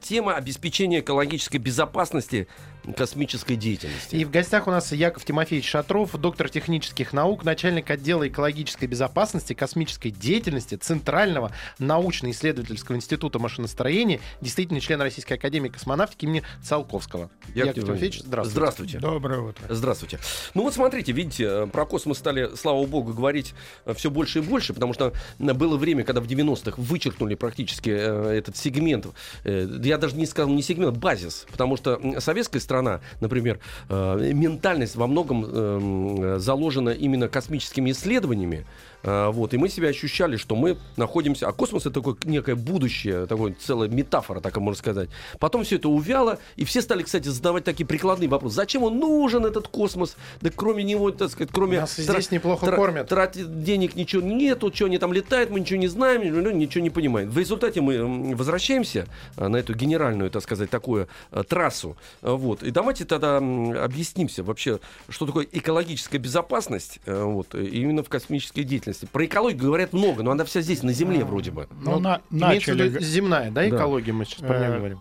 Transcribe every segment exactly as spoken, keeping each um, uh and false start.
Тема обеспечения экологической безопасности космической деятельности. И в гостях у нас Яков Тимофеевич Шатров, доктор технических наук, начальник отдела экологической безопасности космической деятельности Центрального научно-исследовательского института машиностроения, действительный член Российской академии космонавтики имени Циолковского. Яков, Яков Тимофеевич, здравствуйте. Здравствуйте. Доброе утро. Здравствуйте. Ну вот смотрите, видите, про космос стали, слава богу, говорить все больше и больше, потому что было время, когда в девяностых вычеркнули практически этот сегмент, я даже не сказал не сегмент, базис, потому что советская страна, например, э, ментальность во многом э, заложена именно космическими исследованиями. Э, вот, и мы себя ощущали, что мы находимся... А космос — это такое некое будущее, такое, целая метафора, так можно сказать. Потом все это увяло, и все стали, кстати, задавать такие прикладные вопросы. Зачем он нужен, этот космос? Да кроме него, так сказать, кроме... Нас тра- здесь неплохо тра- кормят. Тратить денег ничего нету, что они там летают, мы ничего не знаем, ничего не понимаем. В результате мы возвращаемся на эту генеральную, так сказать, такую трассу. Вот. И давайте тогда объяснимся вообще, что такое экологическая безопасность вот, именно в космической деятельности. Про экологию говорят много, но она вся здесь, на Земле, вроде бы. Ну, на, начали... Земная, да, экология, да. Мы сейчас про нее говорим.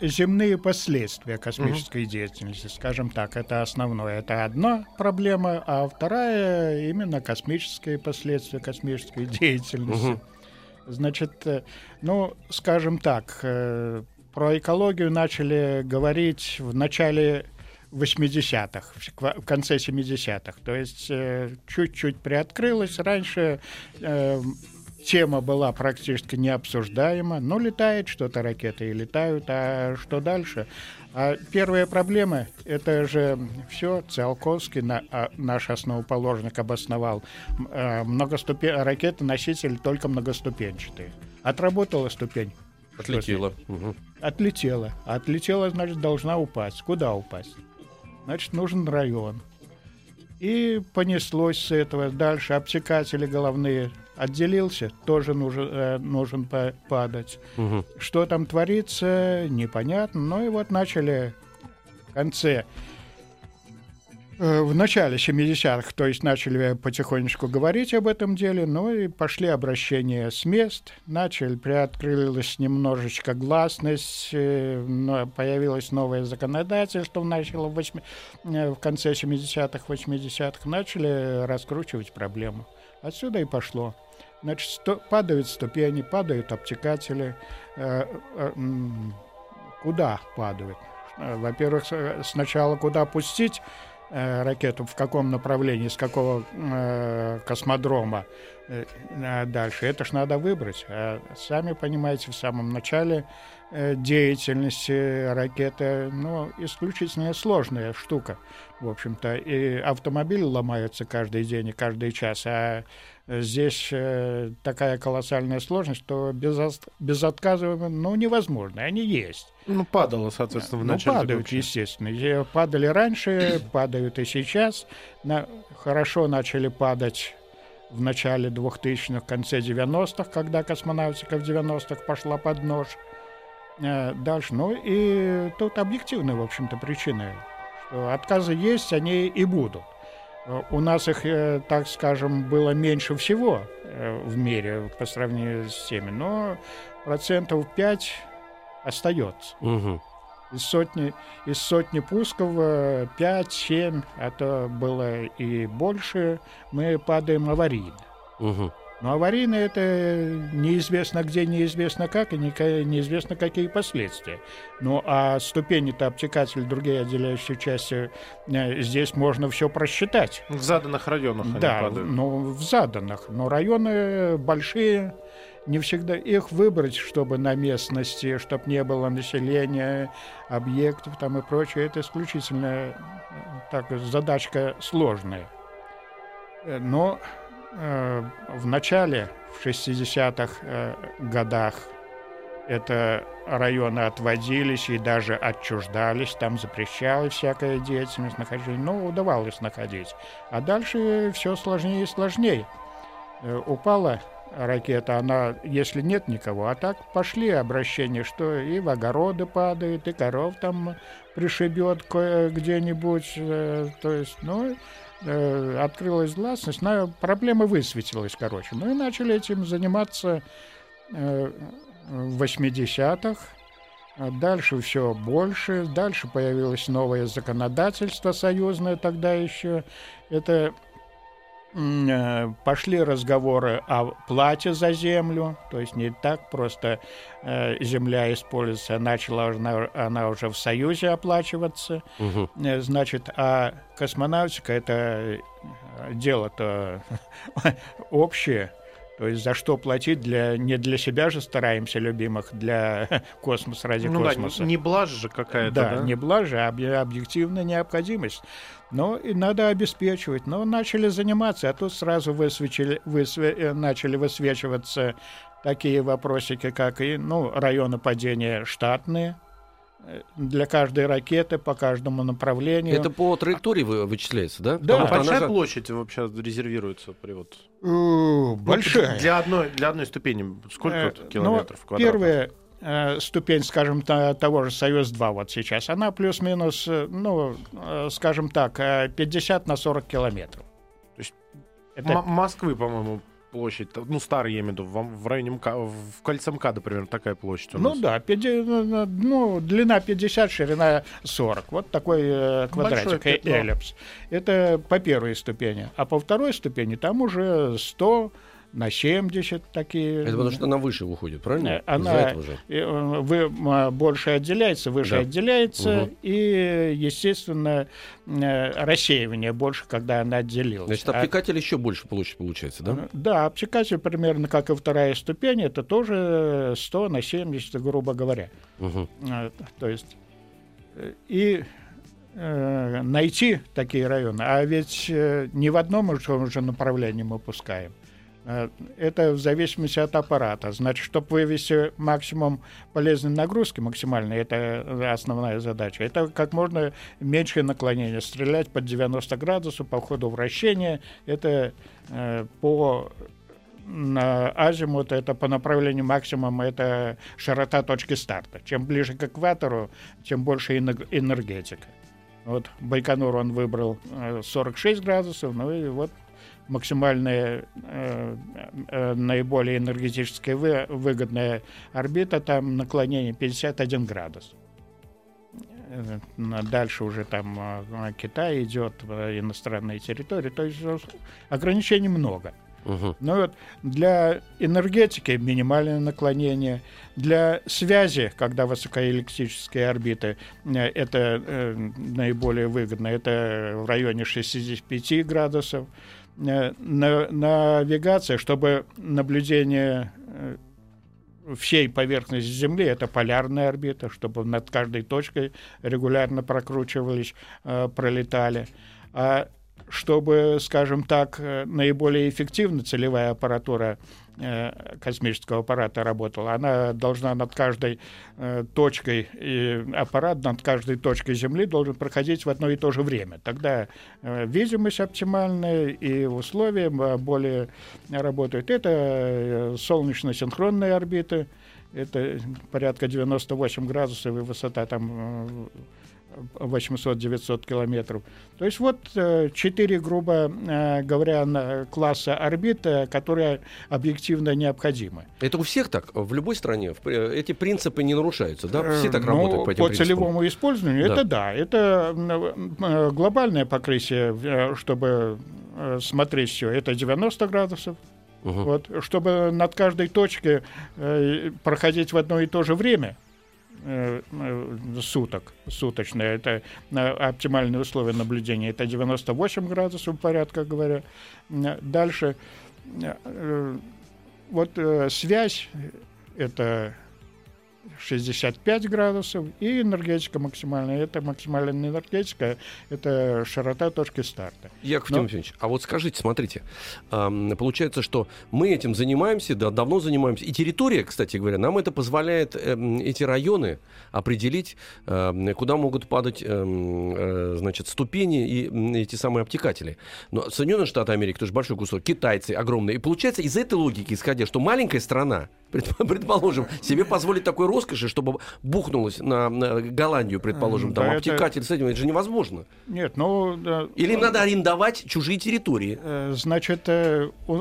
Земные последствия космической угу. деятельности, скажем так, это основное. Это одна проблема, а вторая именно космические последствия космической деятельности. Угу. Значит, ну, скажем так... Про экологию начали говорить в начале восьмидесятых, в конце семидесятых. То есть э, чуть-чуть приоткрылось. Раньше э, тема была практически необсуждаема. Ну, летает что-то, ракеты и летают, а что дальше? А первая проблема, это же все Циолковский, на, а, наш основоположник, обосновал. Э, многоступен... Ракеты-носители только многоступенчатые. Отработала ступень. Отлетела. Угу. Отлетела. Отлетела, значит, должна упасть. Куда упасть? Значит, нужен район. И понеслось с этого дальше. Обтекатели головные отделился, тоже нужен, э, нужен падать. Угу. Что там творится, непонятно. Ну и вот начали в конце... В начале семидесятых, то есть начали потихонечку говорить об этом деле, ну и пошли обращения с мест, начали, приоткрылась немножечко гласность, появилось новое законодательство, начало в, восьми, в конце семидесятых, восьмидесятых, начали раскручивать проблему. Отсюда и пошло. Значит, сто, падают ступени, падают обтекатели. Э, э, куда падают? Во-первых, сначала куда пустить ракету, в каком направлении, с какого э, космодрома э, дальше. Это ж надо выбрать. А сами понимаете, в самом начале э, деятельности ракеты, ну, исключительно сложная штука, в общем-то. И автомобили ломаются каждый день и каждый час. А здесь э, такая колоссальная сложность, что без, безотказово, ну, невозможно. Они есть. Ну, падало, соответственно, в начале. Ну, падают, естественно. Падали раньше, падают и сейчас. На... Хорошо начали падать в начале двухтысячных, в конце девяностых, когда космонавтика в девяностых пошла под нож. Дальше. Ну, и тут объективные, в общем-то, причины. Что отказы есть, они и будут. У нас их, так скажем, было меньше всего в мире по сравнению с теми, но процентов пять остается. Угу. Из сотни, из сотни пусков пять-семь, а то было и больше, мы падаем аварийно. Угу. Но аварийно это неизвестно где, неизвестно как и неизвестно какие последствия. Ну а ступени-то, обтекатель, другие отделяющие части, здесь можно все просчитать. В заданных районах они да, падают. Да, ну в заданных. Но районы большие, не всегда их выбрать, чтобы на местности, чтобы не было населения, объектов там и прочее. Это исключительно так, задачка сложная. Но э, в начале, в шестидесятых э, годах, это районы отводились и даже отчуждались, там запрещалась всякая деятельность, нахождение, но удавалось находить. А дальше все сложнее и сложнее. Э, упала ракета, она, если нет никого, а так пошли обращения, что и в огороды падает, и коров там пришибет где-нибудь, э, то есть, ну... открылась гласность, но проблема высветилась, короче. Ну и начали этим заниматься в восьмидесятых. Дальше все больше. Дальше появилось новое законодательство союзное тогда еще. Это пошли разговоры о плате за землю. То есть не так просто земля используется. Начала она, она уже в Союзе оплачиваться. Угу. Значит, а космонавтика — это дело-то общее. То есть за что платить? Для, не для себя же стараемся, любимых, для космоса, ради ну, космоса. Да, не блажь же какая-то. Да, да? не блажь, а объективная необходимость. Но и надо обеспечивать. Но начали заниматься, а тут сразу высвечили, высве, начали высвечиваться такие вопросики, как и ну, районы падения штатные. Для каждой ракеты по каждому направлению. Это по траектории вы, вычисляется, да? Да. Потому большая она... площадь вообще резервируется при вот... Большая. Для одной, для одной ступени сколько э, километров ну, квадратных? Первая э, ступень, скажем, та, того же Союз-два вот сейчас, она плюс-минус, ну, э, скажем так, пятьдесят на сорок километров. То есть это... М- Москвы, по-моему, площадь, ну, старый, я имею в виду, в районе МКАД, в кольце МКАДа, например, такая площадь у нас. Ну да, пятьдесят, ну, длина пятьдесят, ширина сорок. Вот такой э, квадратик, э, эллипс. Это по первой ступени. А по второй ступени там уже сто на семьдесят такие. Это потому что она выше выходит, правильно? Она э, вы, больше отделяется, выше да. отделяется, угу. и, естественно, э, рассеивание больше, когда она отделилась. Значит, обтекатель а, еще больше площадь получается, да? Да, обтекатель примерно как и вторая ступень, это тоже сто на семьдесят, грубо говоря. Угу. Э, то есть, э, и э, найти такие районы, а ведь э, не в одном уже направлении мы пускаем. Это в зависимости от аппарата. Значит, чтобы вывести максимум полезной нагрузки, максимально, это основная задача. Это как можно меньшее наклонение. Стрелять под девяносто градусов по ходу вращения. Это э, по на азимут, это по направлению максимум, это широта точки старта. Чем ближе к экватору, тем больше энергетика. Вот Байконур он выбрал сорок шесть градусов, ну и вот максимальная, э, э, наиболее энергетически вы, выгодная орбита, там наклонение пятьдесят один градус. Э, дальше уже там э, Китай идет, э, иностранные территории, то есть ограничений много. Угу. Ну вот для энергетики минимальное наклонение, для связи, когда высокоэллиптические орбиты, это э, наиболее выгодно, это в районе шестьдесят пять градусов. Навигация, чтобы наблюдение всей поверхности Земли, это полярная орбита, чтобы над каждой точкой регулярно прокручивались, пролетали. А чтобы, скажем так, наиболее эффективно целевая аппаратура космического аппарата работала, она должна над каждой э, точкой, и аппарат над каждой точкой Земли должен проходить в одно и то же время. Тогда э, видимость оптимальная и условия более работают. Это э, солнечно-синхронные орбиты, это порядка девяносто восемь градусов и высота там... Э, восемьсот-девятьсот километров. То есть вот четыре, грубо говоря, класса орбит, которые объективно необходимы. Это у всех так? В любой стране эти принципы не нарушаются, да? Все так ну, работают по этим по принципам? По целевому использованию, да. это да. Это глобальное покрытие, чтобы смотреть все. Это девяносто градусов. Угу. Вот, чтобы над каждой точкой э, проходить в одно и то же время э, суток, суточное, это оптимальные условия наблюдения, это девяносто восемь градусов порядка говоря. Дальше э, вот э, связь это шестьдесят пять градусов и энергетика максимальная. Это максимальная энергетика, это широта точки старта. Яков Но... Тимофеевич, а вот скажите, смотрите, получается, что мы этим занимаемся, да, давно занимаемся. И территория, кстати говоря, нам это позволяет эти районы определить, куда могут падать, значит, ступени и эти самые обтекатели. Но Соединенные Штаты Америки, тоже большой кусок, китайцы огромные. И получается, из этой логики исходя, что маленькая страна, предположим, себе позволит такой роскоши, чтобы бухнулось на, на Голландию, предположим, там да обтекатель это... с этим, это же невозможно. Нет, ну... Да, или им ну, надо арендовать чужие территории. Значит, у,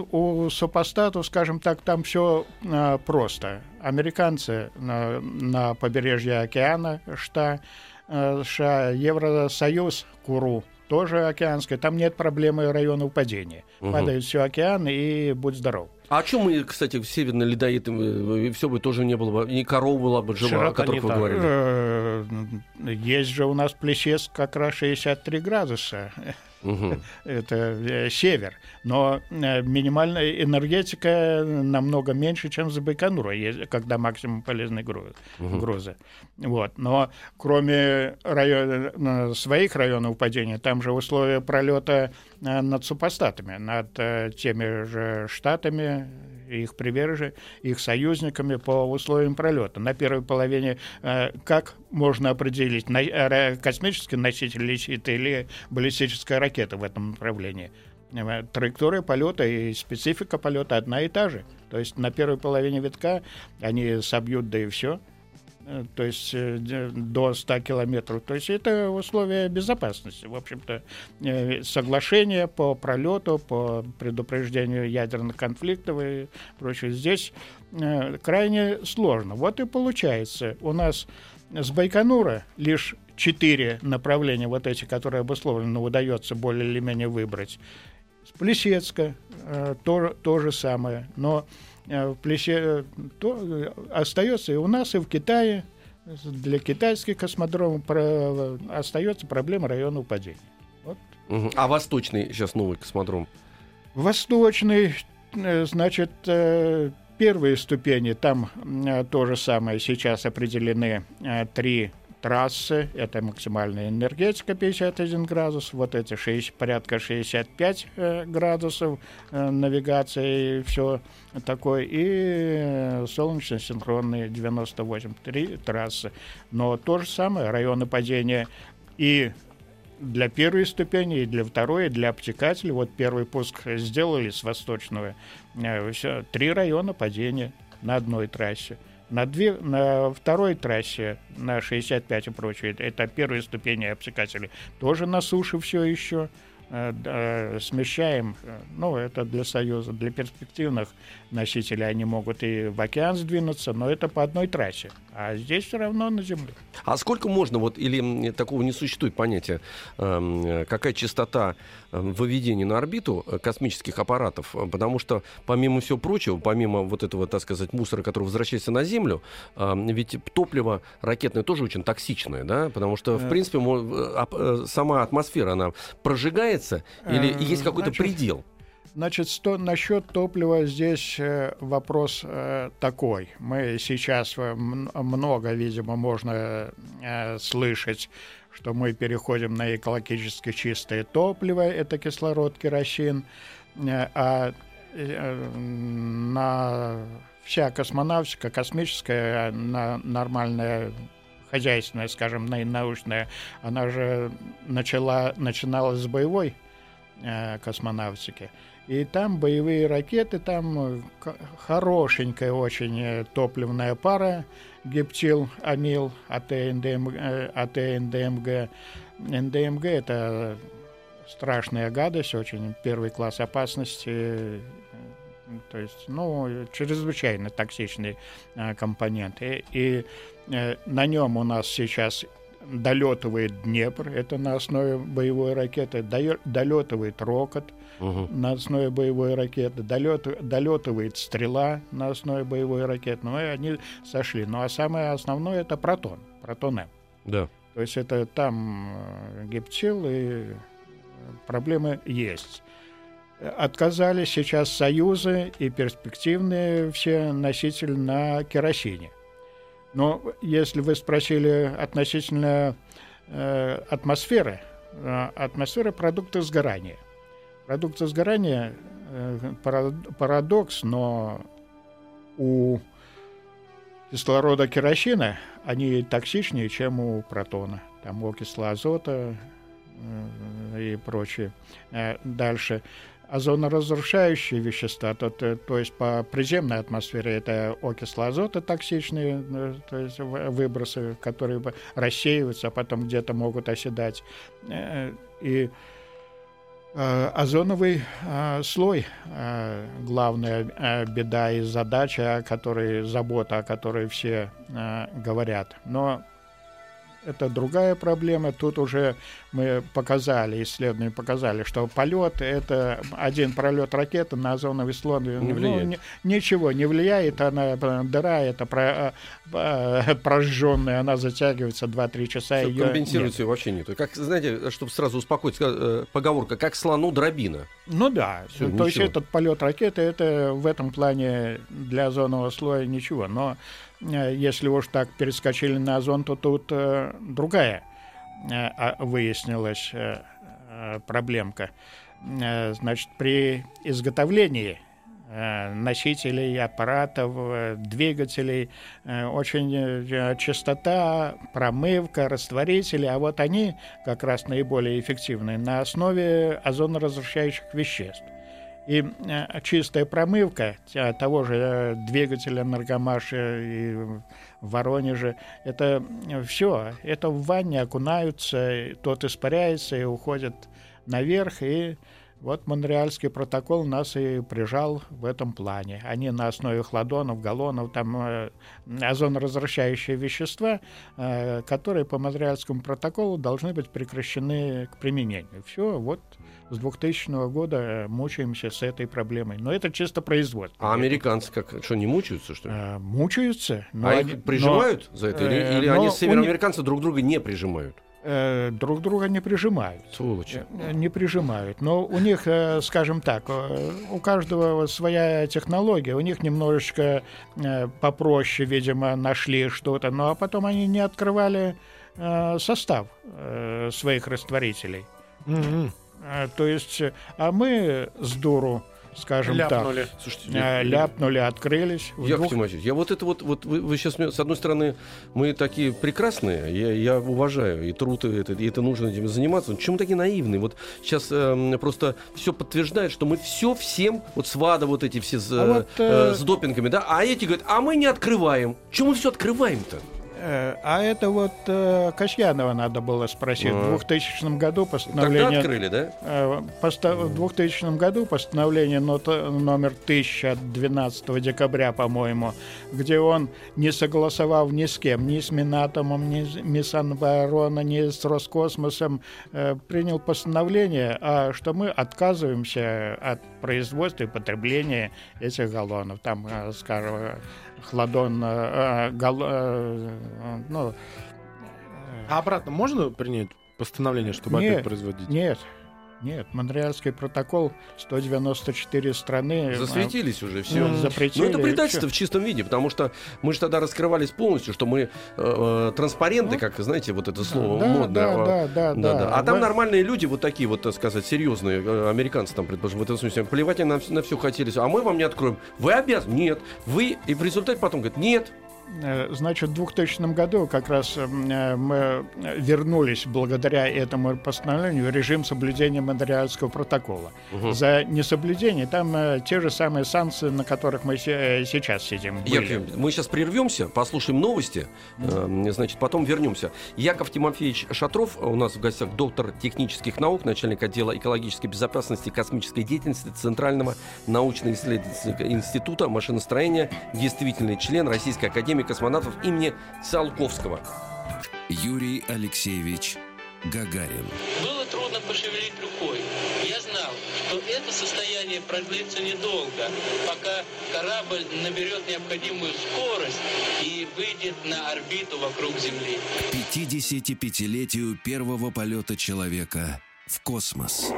у супостатов, скажем так, там все а, просто. Американцы на, на побережье океана Шта, Ша, Евросоюз, Куру, тоже океанская, там нет проблемы района падения. Угу. Падает все океан и будь здоров. А о чем мы, кстати, в Северной ледоиты, все бы тоже не было бы, и корова была бы жива, о которых вы говорили. Есть же у нас Плесецк как раз шестьдесят три градуса. Угу. Это север. Но минимальная энергетика намного меньше, чем за Байконура, когда максимум полезной грузы. Угу. Вот. Но кроме район, своих районов падения, там же условия пролета над супостатами, над теми же штатами, их прибежищами, их союзниками по условиям пролета. На первой половине как можно определить, космический носитель летит или баллистическая ракета в этом направлении. Траектория полета и специфика полета одна и та же. То есть на первой половине витка они собьют, да и все. То есть до ста километров. То есть это условия безопасности. В общем-то, соглашение по пролету, по предупреждению ядерных конфликтов и прочее здесь крайне сложно. Вот и получается, у нас с Байконура лишь четыре направления, вот эти, которые обусловлены, удается более или менее выбрать. С Плесецка э, то, то же самое. Но э, Плесе... то, э, остается и у нас, и в Китае. Для китайских космодромов про... остается проблема района падения. Вот. А Восточный сейчас новый космодром? Восточный, э, значит... Э, первые ступени, там э, то же самое, сейчас определены э, три трассы, это максимальная энергетика пятьдесят один градус, вот эти шесть, порядка шестьдесят пять э, градусов э, навигации и все такое, и э, солнечно-синхронные девяносто восемь, три трассы. Но то же самое, районы падения и для первой ступени, и для второй, и для обтекателей. Вот первый пуск сделали с Восточного. Все, три района падения на одной трассе. На, две, на второй трассе, на шестьдесят пять и прочее, это первые ступени обтекателей. Тоже на суше все еще. Смещаем, ну, это для Союза, для перспективных носителей они могут и в океан сдвинуться, но это по одной трассе, а здесь все равно на Земле. А сколько можно, вот, или такого не существует понятия, какая частота выведения на орбиту космических аппаратов, потому что, помимо всего прочего, помимо вот этого, так сказать, мусора, который возвращается на Землю, ведь топливо ракетное тоже очень токсичное, да, потому что, в принципе, сама атмосфера, она прожигает. Или есть какой-то значит, предел? Значит, сто, насчет топлива здесь э, вопрос э, такой. Мы сейчас э, много, видимо, можно э, слышать, что мы переходим на экологически чистое топливо, это кислород, керосин, э, а э, на вся космонавтика, космическая, на нормальная хозяйственная, скажем, научная, она же начала, начиналась с боевой э, космонавтики. И там боевые ракеты, там к- хорошенькая очень топливная пара, гептил, амил, АТ-НДМГ. эн дэ эм гэ — это страшная гадость, очень первый класс опасности. То есть, ну, чрезвычайно токсичный э, компонент. И, и э, на нем у нас сейчас долетывает Днепр, это на основе боевой ракеты, долетывает Рокот угу. на основе боевой ракеты, долетывает Стрела на основе боевой ракеты, ну и они сошли. Ну а самое основное — это Протон, Протон-М. Да. То есть это там гептил, и проблемы есть. Отказались сейчас союзы и перспективные все носители на керосине. Но если вы спросили относительно э, атмосферы, э, атмосфера — продукты сгорания. Продукты сгорания э, парад, парадокс, но у кислорода керосина они токсичнее, чем у протона. Там окисло азота э, и прочее. Э, дальше. Озоноразрушающие вещества, то, то, то есть по приземной атмосфере это окисло азота токсичные, то есть выбросы, которые рассеиваются, а потом где-то могут оседать. И озоновый слой — главная беда и задача, о которой, забота, о которой все говорят. Но это другая проблема. Тут уже мы показали, исследования показали, что полет — это один пролет ракеты на озоновый слой не влияет. Ну, ничего не влияет. Она дыра, это про, прожженная, она затягивается два-три часа. Все, ее компенсируется ее вообще нету. Как, знаете, чтобы сразу успокоить, поговорка: как слону дробина. Ну да. Все, то ничего. Есть этот полет ракеты — это в этом плане для озонового слоя ничего. Но если уж так перескочили на озон, то тут э, другая э, выяснилась э, проблемка. Э, значит, при изготовлении э, носителей, аппаратов, э, двигателей э, очень э, частота, промывка, растворители, а вот они как раз наиболее эффективны на основе озоноразрушающих веществ. И э, чистая промывка э, того же э, двигателя «Энергомаша» и в Воронеже, это все, это в ванне окунаются, тот испаряется и уходит наверх, и вот Монреальский протокол нас и прижал в этом плане. Они на основе хладонов, галлонов, там э, озоноразрушающие вещества, э, которые по Монреальскому протоколу должны быть прекращены к применению. Все, вот с двухтысячного года мучаемся с этой проблемой. Но это чисто производство. А американцы как, что, не мучаются, что ли? А, мучаются. Но а они, их прижимают но, за это? Или, или они, североамериканцы, них... друг друга не прижимают? Друг друга не прижимают. Сволочи. Не прижимают. Но у них, скажем так, у каждого своя технология. У них немножечко попроще, видимо, нашли что-то. Ну, а потом они не открывали состав своих растворителей. Mm-hmm. То есть, а мы с дуру, скажем ляпнули. так, Слушайте, я... ляпнули, открылись. Яков вдруг... Тимофеевич, я вот это вот, вот вы, вы сейчас, с одной стороны, мы такие прекрасные, я, я уважаю, и труд, и это, и это нужно этим заниматься. Но почему мы такие наивные? Вот сейчас э, просто все подтверждает, что мы все всем, вот СВАДа вот эти все с, а вот, э... Э, с допингами, да, а эти говорят, а мы не открываем. Чего мы все открываем-то? А это вот э, Касьянова надо было спросить. А. В двухтысячном году постановление... Тогда открыли, да? Э, поста- в двухтысячном году постановление нота- номер тысяча от двенадцатого декабря, по-моему, где он, не согласовав ни с кем, ни с Минатомом, ни, ни с Анварона, ни с Роскосмосом, э, принял постановление, а, что мы отказываемся от производства и потребления этих галлонов. Там, э, скажем... Хладон, э, гал, э, ну, а обратно можно принять постановление, чтобы нет, опять производить? Нет, нет. Монреальский протокол, сто девяносто четыре страны засветились э, уже, все запретили. Ну это предательство в чистом виде, потому что мы же тогда раскрывались полностью, что мы э, транспаренты, ну, как, знаете, вот это слово да, модное. Да, да, да, да, да, да. А вы... там нормальные люди, вот такие вот, так сказать, серьезные, американцы там, предположим, в этом смысле, плевать они на, на все хотели, а мы вам не откроем. Вы обязаны? Нет. Вы, и в результате потом говорят, нет. Значит, в двухтысячном году как раз мы вернулись благодаря этому постановлению в режим соблюдения Монреальского протокола. Угу. За несоблюдение там те же самые санкции, на которых мы сейчас сидим. Яков, мы сейчас прервемся, послушаем новости, угу. Значит, потом вернемся. Яков Тимофеевич Шатров у нас в гостях, доктор технических наук, начальник отдела экологической безопасности и космической деятельности Центрального научно-исследовательского института машиностроения, действительный член Российской академии космонавтов имени Циолковского. Юрий Алексеевич Гагарин. Было трудно пошевелить рукой. Я знал, что это состояние продлится недолго, пока корабль наберет необходимую скорость и выйдет на орбиту вокруг Земли. пятидесятипятилетию первого полета человека в космос.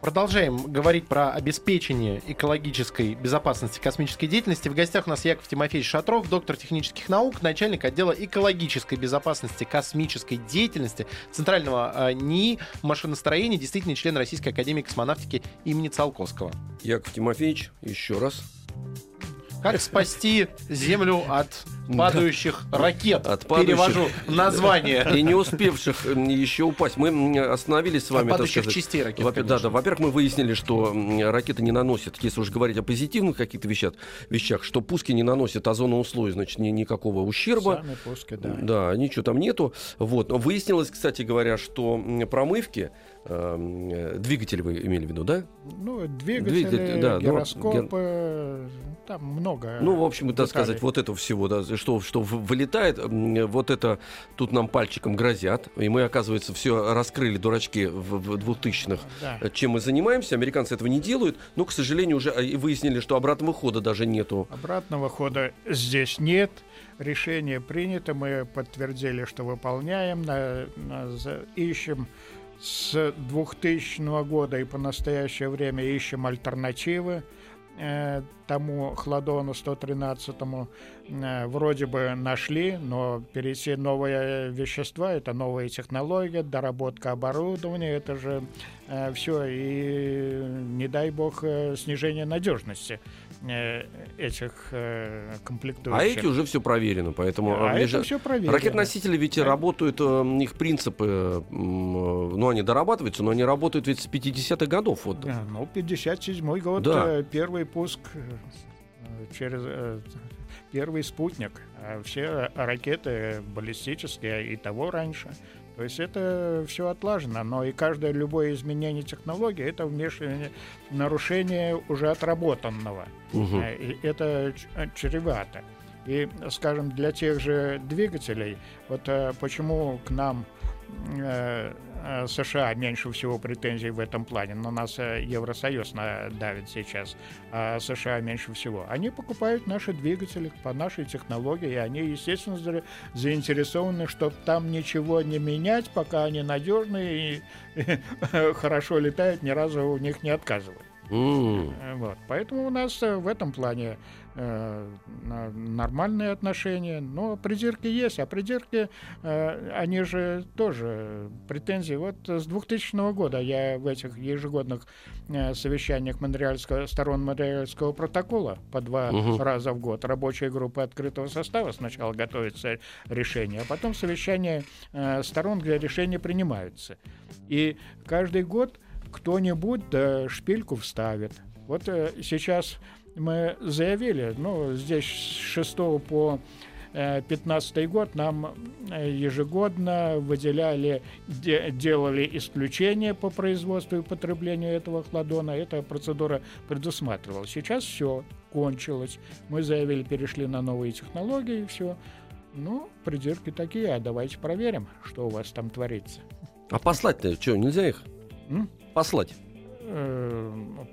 Продолжаем говорить про обеспечение экологической безопасности космической деятельности. В гостях у нас Яков Тимофеевич Шатров, доктор технических наук, начальник отдела экологической безопасности космической деятельности Центрального эн и и машиностроения, действительный член Российской академии космонавтики имени Циолковского. Яков Тимофеевич, еще раз. Как спасти Землю от падающих да. ракет? От падающих. Перевожу название. И не успевших еще упасть. Мы остановились с вами. От падающих сказать, частей ракет. Во- да, да. Во-первых, мы выяснили, что ракеты не наносят, если уж говорить о позитивных каких-то вещах, вещах, что пуски не наносят озоновому слою, значит, ни, никакого ущерба. Сами пуски, да. Да, ничего там нету. Вот. Выяснилось, кстати говоря, что промывки, двигатели вы имели в виду, да? Ну, двигатели, двигатели да, гироскопы, гир... там много. Ну, в общем, так сказать, вот этого всего, да, что, что вылетает, вот это тут нам пальчиком грозят, и мы, оказывается, все раскрыли, дурачки, в двухтысячных, да. чем мы занимаемся, американцы этого не делают, но, к сожалению, уже выяснили, что обратного хода даже нету. Обратного хода здесь нет. Решение принято, мы подтвердили, что выполняем, на, на, ищем с двухтысячного года и по настоящее время ищем альтернативы э, тому хладону сто тринадцатому. Э, вроде бы нашли, но перейти новые вещества, это новые технологии, доработка оборудования, это же э, все и, не дай бог, э, снижение надежности этих э, комплектующих. А эти уже все проверено, поэтому а это же... все проверено. Ракетоносители ведь да. работают, э, их принципы, э, ну, они дорабатываются, но они работают ведь с пятидесятых годов. Вот. Да, ну, пятьдесят седьмой год, да. первый пуск через... Э, первый спутник. Все ракеты баллистические и того раньше. То есть это все отлажено, но и каждое любое изменение технологии — это вмешивание, нарушение уже отработанного. Угу. И это чревато. И, скажем, для тех же двигателей, вот почему к нам э, США меньше всего претензий в этом плане, на нас Евросоюз давит сейчас, а США меньше всего. Они покупают наши двигатели по нашей технологии, и они, естественно, заинтересованы, чтобы там ничего не менять, пока они надежные и хорошо летают, ни разу у них не отказывают. Mm. Вот. Поэтому у нас в этом плане э, нормальные отношения. Но придирки есть, а придирки, э, они же тоже претензии. Вот с двухтысячного года я в этих ежегодных э, совещаниях Монреальского, сторон Монреальского протокола по два uh-huh. раза в год рабочие группы открытого состава сначала готовится решение, а потом совещание э, сторон, где решения принимаются. И каждый год кто-нибудь да, шпильку вставит. Вот э, сейчас мы заявили, ну, здесь с шестого по э, пятнадцатый год нам ежегодно выделяли, де, делали исключения по производству и потреблению этого хладона. Эта процедура предусматривалась. Сейчас все кончилось. Мы заявили, перешли на новые технологии, и все. Ну, придирки такие, а давайте проверим, что у вас там творится. А послать-то что, нельзя их? М? Послать.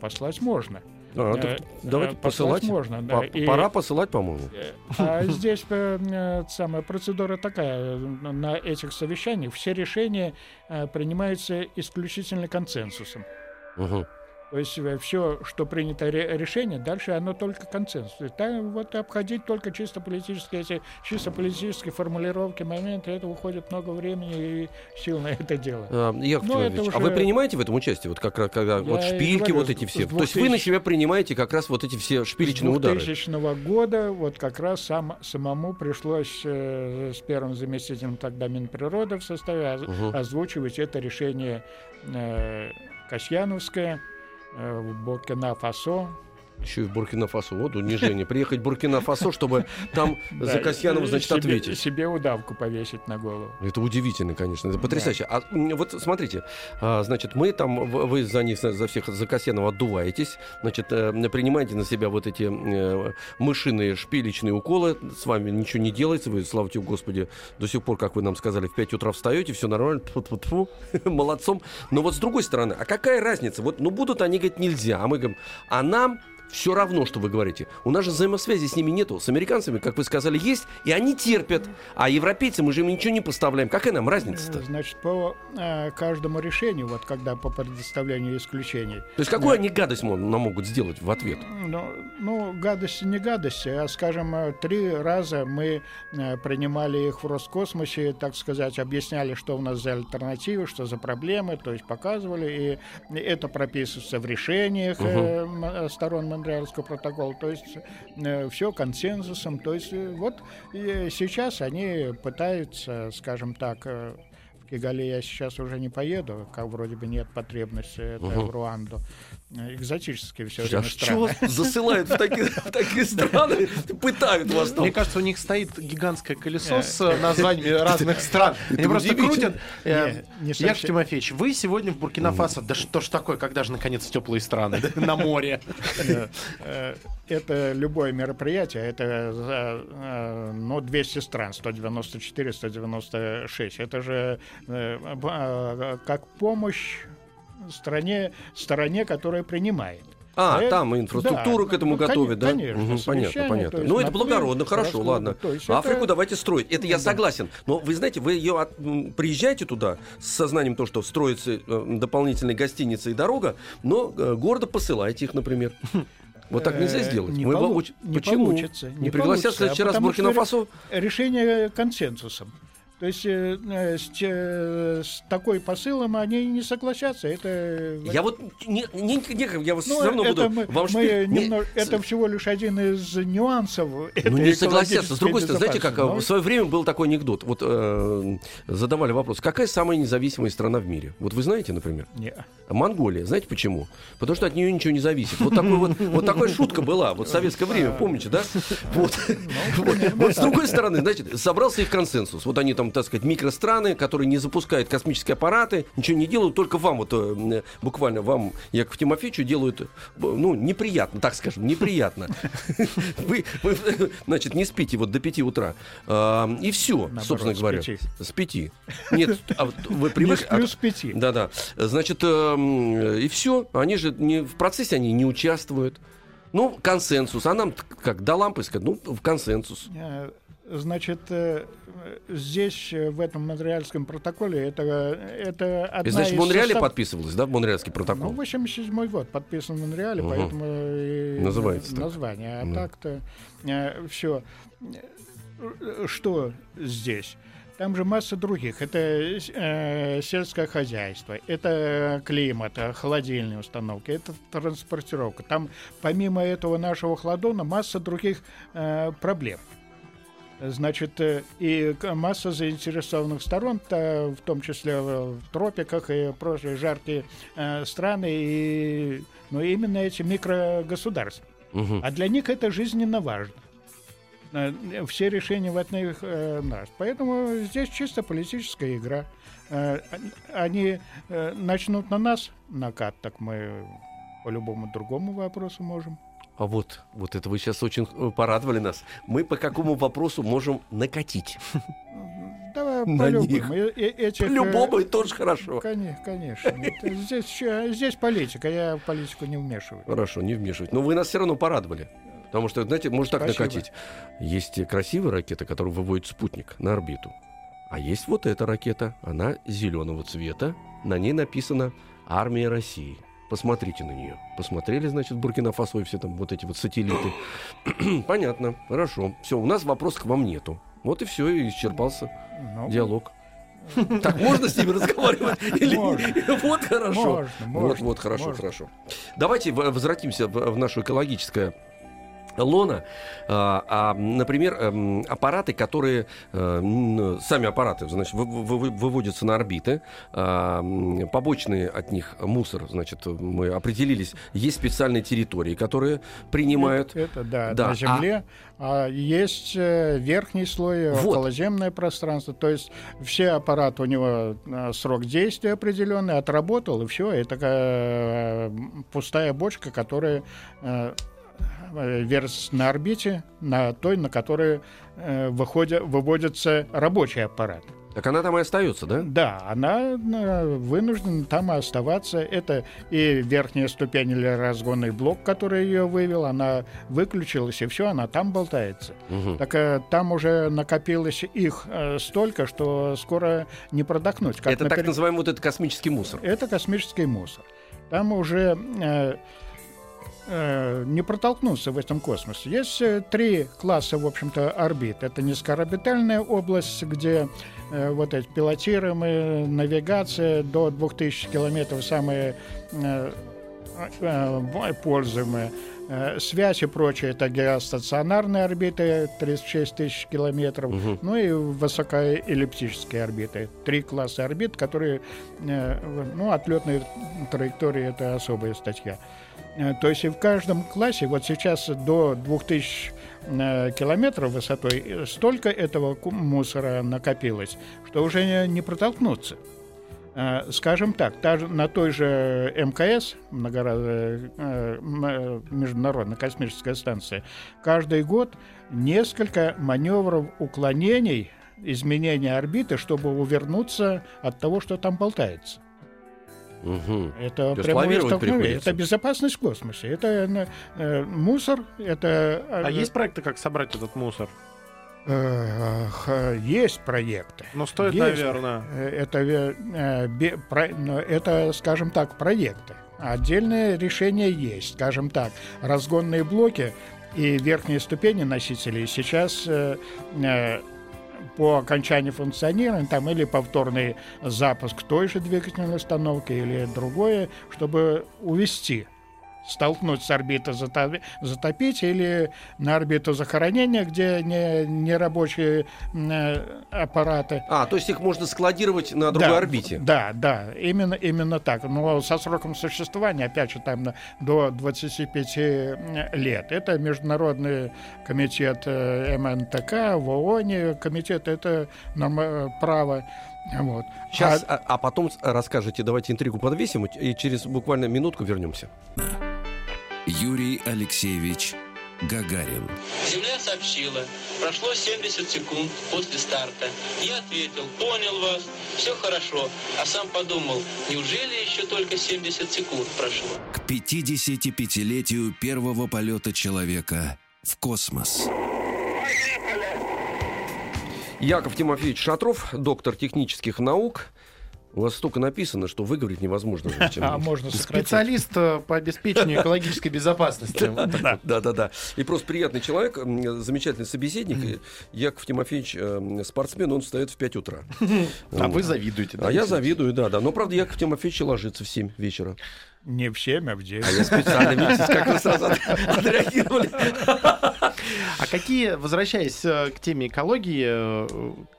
Послать можно. А, так давайте посылать. Можно, да. Пора и... посылать, по-моему. А здесь самая процедура такая. На этих совещаниях все решения принимаются исключительно консенсусом. Угу. То есть все, что принято решение, дальше оно только консенсус. Там вот обходить только чисто политические, эти чисто политические формулировки, моменты, это уходит много времени и сил на это дело. А, Яков Тимофеевич, уже... а вы принимаете в этом участие? Вот как когда я вот шпильки, говорю, вот эти все. двухтысячного... То есть вы на себя принимаете как раз вот эти все шпилечные удары. С двухтысячного года вот как раз сам, самому пришлось э, с первым заместителем тогда Минприроды в составе угу. озвучивать это решение э, Касьяновское. В Буркина-Фасо, Еще и в Буркина-Фасо. Вот унижение. Приехать в Буркина-Фасо, чтобы там за Касьянову, значит, ответить. Себе удавку повесить на голову. Это удивительно, конечно. Это потрясающе. А вот смотрите, значит, мы там, вы за них, за всех, за Касьянова отдуваетесь, значит, принимаете на себя вот эти мышиные, шпилечные уколы, с вами ничего не делается, вы, слава тебе, Господи, до сих пор, как вы нам сказали, в пять утра встаете, все нормально, тьфу-тьфу-тьфу, молодцом. Но вот с другой стороны, а какая разница? Вот, ну, будут они, говорят, нельзя, а мы говорим, а нам все равно, что вы говорите. У нас же взаимосвязи с ними нету. С американцами, как вы сказали, есть, и они терпят. А европейцы, мы же им ничего не поставляем. Какая нам разница-то? Значит, по э, каждому решению, вот когда по предоставлению исключений. То есть какую да. они гадость нам могут сделать в ответ? Ну, ну, гадость не гадость. А, скажем, три раза мы э, принимали их в Роскосмосе, так сказать, объясняли, что у нас за альтернативы, что за проблемы, то есть показывали. И это прописывается в решениях э, угу. сторон Монреальского протокола, то есть э, все консенсусом, то есть э, вот э, сейчас они пытаются, скажем так, э, в Кигали я сейчас уже не поеду, как вроде бы нет потребности, это угу. в Руанду. Экзотические все время страны. Чего засылают в такие, в такие страны, пытают вас там. Мне кажется, у них стоит гигантское колесо с названиями разных стран. Они просто крутят. Яков Тимофеевич, вы сегодня в Буркина-Фасо. Да что ж такое, когда же наконец теплые страны на море? Это любое мероприятие. Это двести стран, сто девяносто четыре, сто девяносто шесть. Это же как помощь стране, стороне, которая принимает. А, а там инфраструктуру да, к этому ну, готовят, да? Конечно, угу, понятно, понятно. Ну, это благородно, хорошо, расходы, ладно. Африку это... давайте строить. Это да. я согласен. Но вы знаете, вы ее от... приезжаете туда с сознанием того, что строится дополнительная гостиница и дорога, но города посылаете их, например. Вот так нельзя сделать. Не, Мы полу... получ... не получится. Не, не пригласят в следующий раз в Буркина-Фасо. Решение консенсусом. То есть э, э, с, э, с такой посылом они не согласятся. Это... Я вот не, не, не, я вот ну, все равно это буду... Мы, вам мы не... немного, это всего лишь один из нюансов. Ну не согласятся. С другой стороны, знаете, как но... в свое время был такой анекдот. Вот э, задавали вопрос, какая самая независимая страна в мире? Вот вы знаете, например? Нет. Монголия. Знаете почему? Потому что от нее ничего не зависит. Вот такая шутка была. Вот в советское время, помните, да? Вот с другой стороны, значит, собрался их консенсус. Вот они там, так сказать, микространы, которые не запускают космические аппараты, ничего не делают, только вам, вот буквально вам, Якову Тимофеевичу, делают, ну, неприятно, так скажем, неприятно. Вы, значит, не спите вот до пяти утра. И все, собственно говоря. С пяти. Нет, вы привыкли. Плюс пяти. Да-да. Значит, и все. Они же в процессе они не участвуют. Ну, консенсус. А нам как, до лампы сказать, ну, в консенсус. Значит, здесь, в этом Монреальском протоколе, это, это одна из... Значит, в Монреале состав... подписывалось, да, Монреальский протокол? Ну, восемьдесят седьмой год подписан в Монреале, угу. поэтому и называется название. Так. А так-то э, все. Что здесь? Там же масса других. Это э, сельское хозяйство, это климат, холодильные установки, это транспортировка. Там, помимо этого нашего хладона, масса других э, проблем. Значит, и масса заинтересованных сторон, в том числе в тропиках и прочие жаркие э, страны, и, ну, именно эти микрогосударства. Угу. А для них это жизненно важно. Все решения в одних э, нас. Поэтому здесь чисто политическая игра. Э, они э, начнут на нас накат, так мы по любому другому вопросу можем. А вот, вот это вы сейчас очень порадовали нас. Мы по какому вопросу можем накатить? Да, по любому. По любому и тоже хорошо. Конечно. Здесь политика. Я в политику не вмешиваюсь. Хорошо, не вмешиваюсь. Но вы нас все равно порадовали. Потому что, знаете, можно так накатить. Есть красивая ракета, которая выводит спутник на орбиту. А есть вот эта ракета. Она зеленого цвета. На ней написано «Армия России». Посмотрите на нее. Посмотрели, значит, Буркина-Фасо и все там вот эти вот сателлиты. Понятно, хорошо. Все, у нас вопросов к вам нету. Вот и все, и исчерпался no. диалог. Так можно с ними разговаривать? Или... Можно. Вот хорошо. Можно, можно, вот, вот, хорошо, можно. Хорошо. Давайте возвратимся в нашу экологическое лона, а, например, аппараты, которые, сами аппараты, значит, выводятся на орбиты, побочные от них мусор, значит, мы определились, есть специальные территории, которые принимают... Это, это да, да, на Земле, а... а есть верхний слой, вот, околоземное пространство, то есть все аппараты, у него срок действия определенный, отработал, и все, это пустая бочка, которая... верст на орбите, на той, на которой э, выходя, выводится рабочий аппарат. Так она там и остается, да? Да, она вынуждена там оставаться. Это и верхняя ступень или разгонный блок, который ее вывел, она выключилась, и все, она там болтается. Угу. Так там уже накопилось их столько, что скоро не продохнуть. Как это напер... так называемый вот этот космический мусор? Это космический мусор. Там уже... Э, не протолкнуться в этом космосе. Есть три класса, в общем-то, орбит. Это низкоорбитальная область, где э, вот эти пилотируемые, навигация до двух тысяч километров, самые э, э, пользуемые. Э, связь и прочее, это геостационарные орбиты, тридцать шесть тысяч километров. Угу. Ну и высокоэллиптические орбиты. Три класса орбит, которые... Э, ну, отлетные траектории — это особая статья. То есть и в каждом классе, вот сейчас до двух тысяч километров высотой, столько этого мусора накопилось, что уже не протолкнуться. Скажем так, на той же эм ка эс, Международная космическая станция, каждый год несколько маневров уклонений, изменения орбиты, чтобы увернуться от того, что там болтается. Угу. Это прямое столкновение. Это безопасность в космосе. Это э, мусор. Это... А есть проекты, как собрать этот мусор? Есть проекты. Но стоит, есть, наверное. Это, это, скажем так, проекты. Отдельные решения есть. Скажем так, разгонные блоки и верхние ступени носителей сейчас... Э, по окончании функционирования там или повторный запуск той же двигательной установки или другое, чтобы увести, столкнуть с орбиты, затопить, или на орбиту захоронения, где не, не рабочие э, аппараты. А, то есть их можно складировать на другой, да, орбите. Да, да, именно, именно так. Но со сроком существования, опять же, там до двадцати пяти лет. Это Международный комитет эм эн тэ ка, в о о н, комитет, это норма, право. Вот. Сейчас, а... а потом расскажете, давайте интригу подвесим, и через буквально минутку вернемся. Юрий Алексеевич Гагарин. Земля сообщила. Прошло семьдесят секунд после старта. Я ответил: понял вас, все хорошо. А сам подумал: неужели еще только семьдесят секунд прошло? К пятидесятипятилетию первого полета человека в космос. Яков Тимофеевич Шатров, доктор технических наук. У вас столько написано, что выговорить невозможно. А можно сократить. Специалист по обеспечению экологической безопасности. Да-да-да. И просто приятный человек, замечательный собеседник. Яков Тимофеевич спортсмен, он встает в пять утра. А вы завидуете. А я завидую, да-да. Но, правда, Яков Тимофеевич ложится в семь вечера. Не в семь, а в девять. А я специально, видите, как вы сразу отреагировали. А какие, возвращаясь к теме экологии,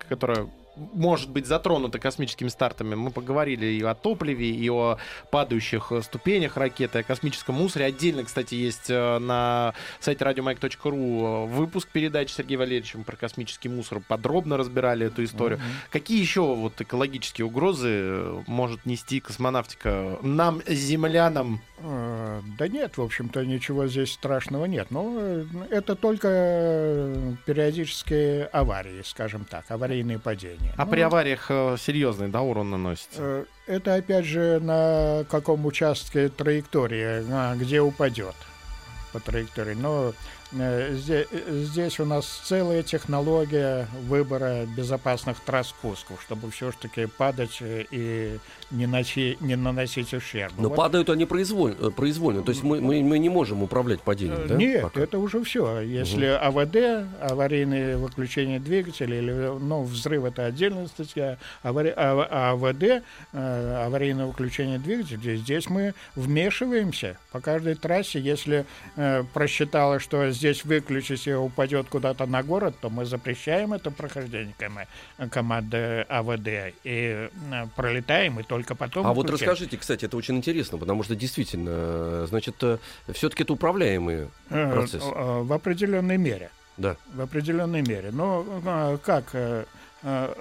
которая... может быть затронуто космическими стартами. Мы поговорили и о топливе, и о падающих ступенях ракеты, о космическом мусоре. Отдельно, кстати, есть на сайте радиомаяк точка ру выпуск передачи Сергея Валерьевича про космический мусор. Подробно разбирали эту историю. Mm-hmm. Какие еще вот экологические угрозы может нести космонавтика нам, землянам? Да нет, в общем-то, ничего здесь страшного нет. Но это только периодические аварии, скажем так, аварийные падения. А ну, при авариях э, серьезный, да, урон наносится? Это, опять же, на каком участке траектории, где упадет по траектории. Но э, здесь, здесь у нас целая технология выбора безопасных трасс спусков, чтобы все-таки падать и не, носи, не наносить ущерб. Но вот. Падают они произвольно, произвольно. То есть мы, мы, мы не можем управлять падением, да? Нет, пока? Это уже все. Если угу. а вэ дэ, аварийные выключения двигателя, или, ну, взрыв — это отдельная статья, авари... а, АВД, э, аварийное выключение двигателя, здесь мы вмешиваемся по каждой трассе. Если э, просчиталось, что здесь здесь выключить и упадет куда-то на город, то мы запрещаем это прохождение команды АВД и пролетаем, и только потом... А включаем. Вот расскажите, кстати, это очень интересно, потому что действительно, значит, все-таки это управляемый процесс. В определенной мере. Да. В определенной мере. Но как...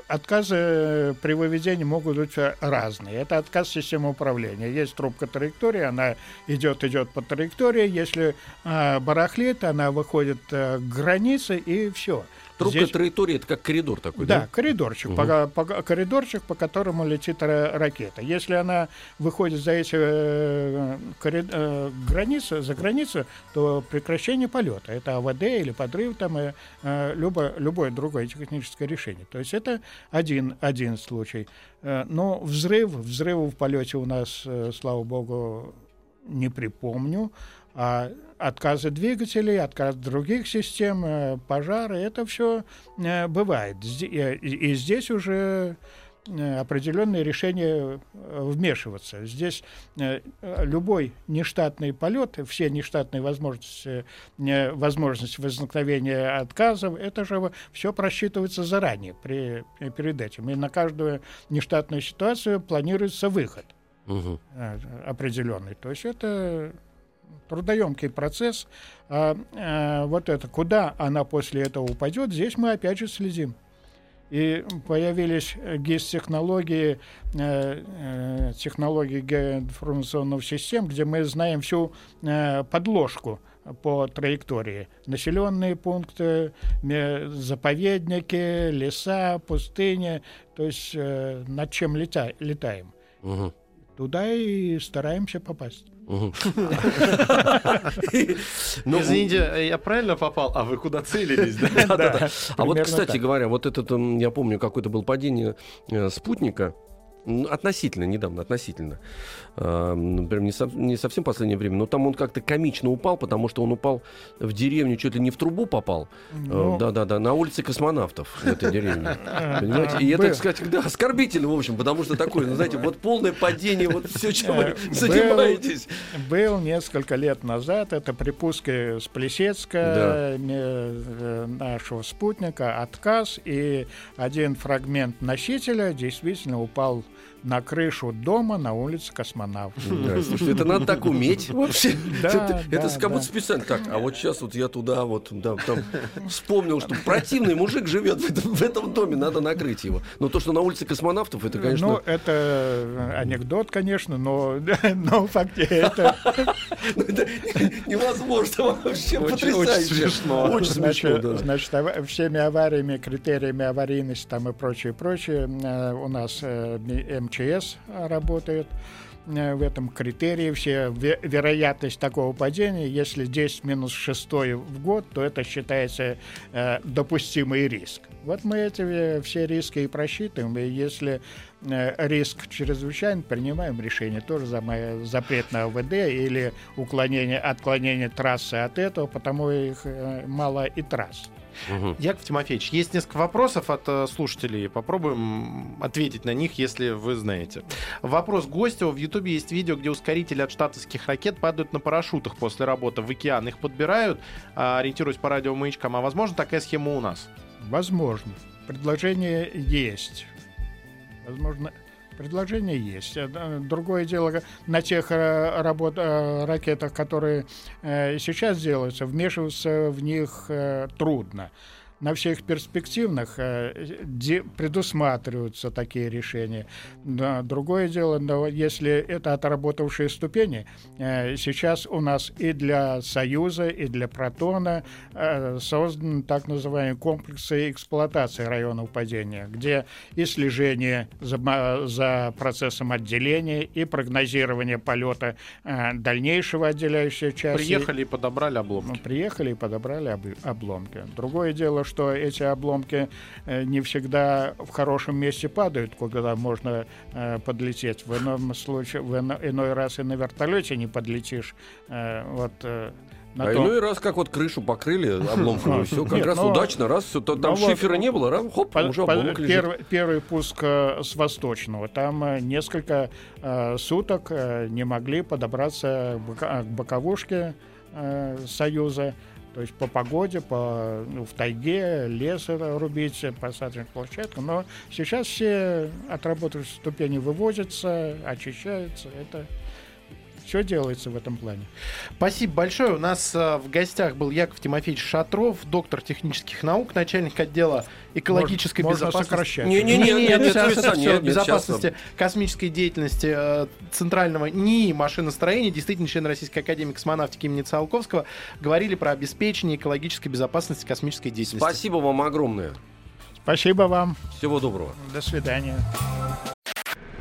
Отказы при выведении могут быть разные. Это отказ системы управления. Есть трубка траектории, она идет, идет по траектории. Если э, барахлит, она выходит э, к границе, и все. Трубка Здесь... траектории — это как коридор такой, да? Да, коридорчик, угу. по, по, коридорчик, по которому летит ра- ракета. Если она выходит за эти э, корид... э, границы, за границу, то прекращение полета. Это АВД или подрыв, там, э, э, любо, любое другое техническое решение. То есть это один, один случай. Но взрыв, взрыву в полете у нас, слава богу, не припомню. А отказы двигателей, отказ других систем, пожары, это все бывает. И здесь уже определенные решения вмешиваться. Здесь любой нештатный полет, все нештатные возможности, возможность возникновения отказов, это же все просчитывается заранее при, перед этим. И на каждую нештатную ситуацию планируется выход угу. определенный. То есть это трудоемкий процесс. А, а, вот это, куда она после этого упадет, здесь мы опять же следим. И появились ГИС-технологии, э, технологии геоинформационных систем, где мы знаем всю э, подложку по траектории. Населенные пункты, заповедники, леса, пустыни, то есть э, над чем лета- летаем. Угу. Туда и стараемся попасть. Извините, я правильно попал? А вы куда целились? А вот, кстати говоря, вот этот, я помню, какое-то было падение спутника относительно, недавно, относительно. Прям не совсем последнее время, но там он как-то комично упал, потому что он упал в деревню, чуть ли не в трубу попал. Да-да-да, на улице космонавтов в этой деревне. Понимаете? И это, кстати, оскорбительно, в общем, потому что такое, знаете, вот полное падение, вот все, чем вы занимаетесь. Был несколько лет назад, это при пуске с Плесецка нашего спутника, отказ, и один фрагмент носителя действительно упал на крышу дома на улице космонавтов. Да, слушайте, это надо так уметь вообще. Да, это да, это да. Как будто специально так. А вот сейчас вот я туда вот да, там вспомнил, что противный мужик живет в этом, в этом доме, надо накрыть его. Но то, что на улице космонавтов, это, конечно... Ну, это анекдот, конечно, но, но фактически это... это невозможно вообще, потрясающе. Очень смешно. Очень смешно, да. Значит, всеми авариями, критериями аварийности там и прочее, прочее у нас МЧС работает в этом критерии. Все вероятность такого падения, если десять минус шесть в год, то это считается э, допустимый риск. Вот мы эти все риски и просчитываем, и если э, риск чрезвычайный, принимаем решение тоже за мое, запрет на АВД или уклонение, отклонение трассы от этого, потому их э, мало и трасс. Угу. Яков Тимофеевич, есть несколько вопросов от слушателей. Попробуем ответить на них, если вы знаете. Вопрос гостя. В Ютубе есть видео, где ускорители от штатовских ракет падают на парашютах после работы в океан. Их подбирают, ориентируясь по радиомаячкам. А возможно такая схема у нас? Возможно. Предложение есть. Возможно... Предложение есть. Другое дело, на тех работ, ракетах, которые сейчас делаются, вмешиваться в них трудно. На всех перспективных предусматриваются такие решения. Другое дело, но если это отработавшие ступени, сейчас у нас и для «Союза», и для «Протона» созданы так называемые комплексы эксплуатации районов падения, где и слежение за, за процессом отделения, и прогнозирование полета дальнейшего отделяющей части. Приехали и подобрали обломки. Приехали и подобрали об, обломки. Другое дело, что что эти обломки э, не всегда в хорошем месте падают, куда можно э, подлететь. В ином случае, в ино, иной раз и на вертолете не подлетишь. Э, вот, э, на а том... иной раз, как вот крышу покрыли обломком, все как раз удачно, раз все, там шифера не было, раз хоп, уже обломок лежит. Первый пуск с Восточного, там несколько суток не могли подобраться к боковушке э, Союза, то есть по погоде, по, ну, в тайге, лес рубить, посадочная площадка. Но сейчас все отработавшие ступени вывозятся, очищаются. Это все делается в этом плане. Спасибо большое. У нас э, в гостях был Яков Тимофеевич Шатров, доктор технических наук, начальник отдела экологической Может, безопасности. Не, не, не, нет, сейчас это все безопасности космической деятельности э, Центрального НИИ машиностроения, действительно член Российской академии космонавтики имени Циолковского, говорили про обеспечение экологической безопасности космической деятельности. Спасибо вам огромное. Спасибо вам. Всего доброго. До свидания.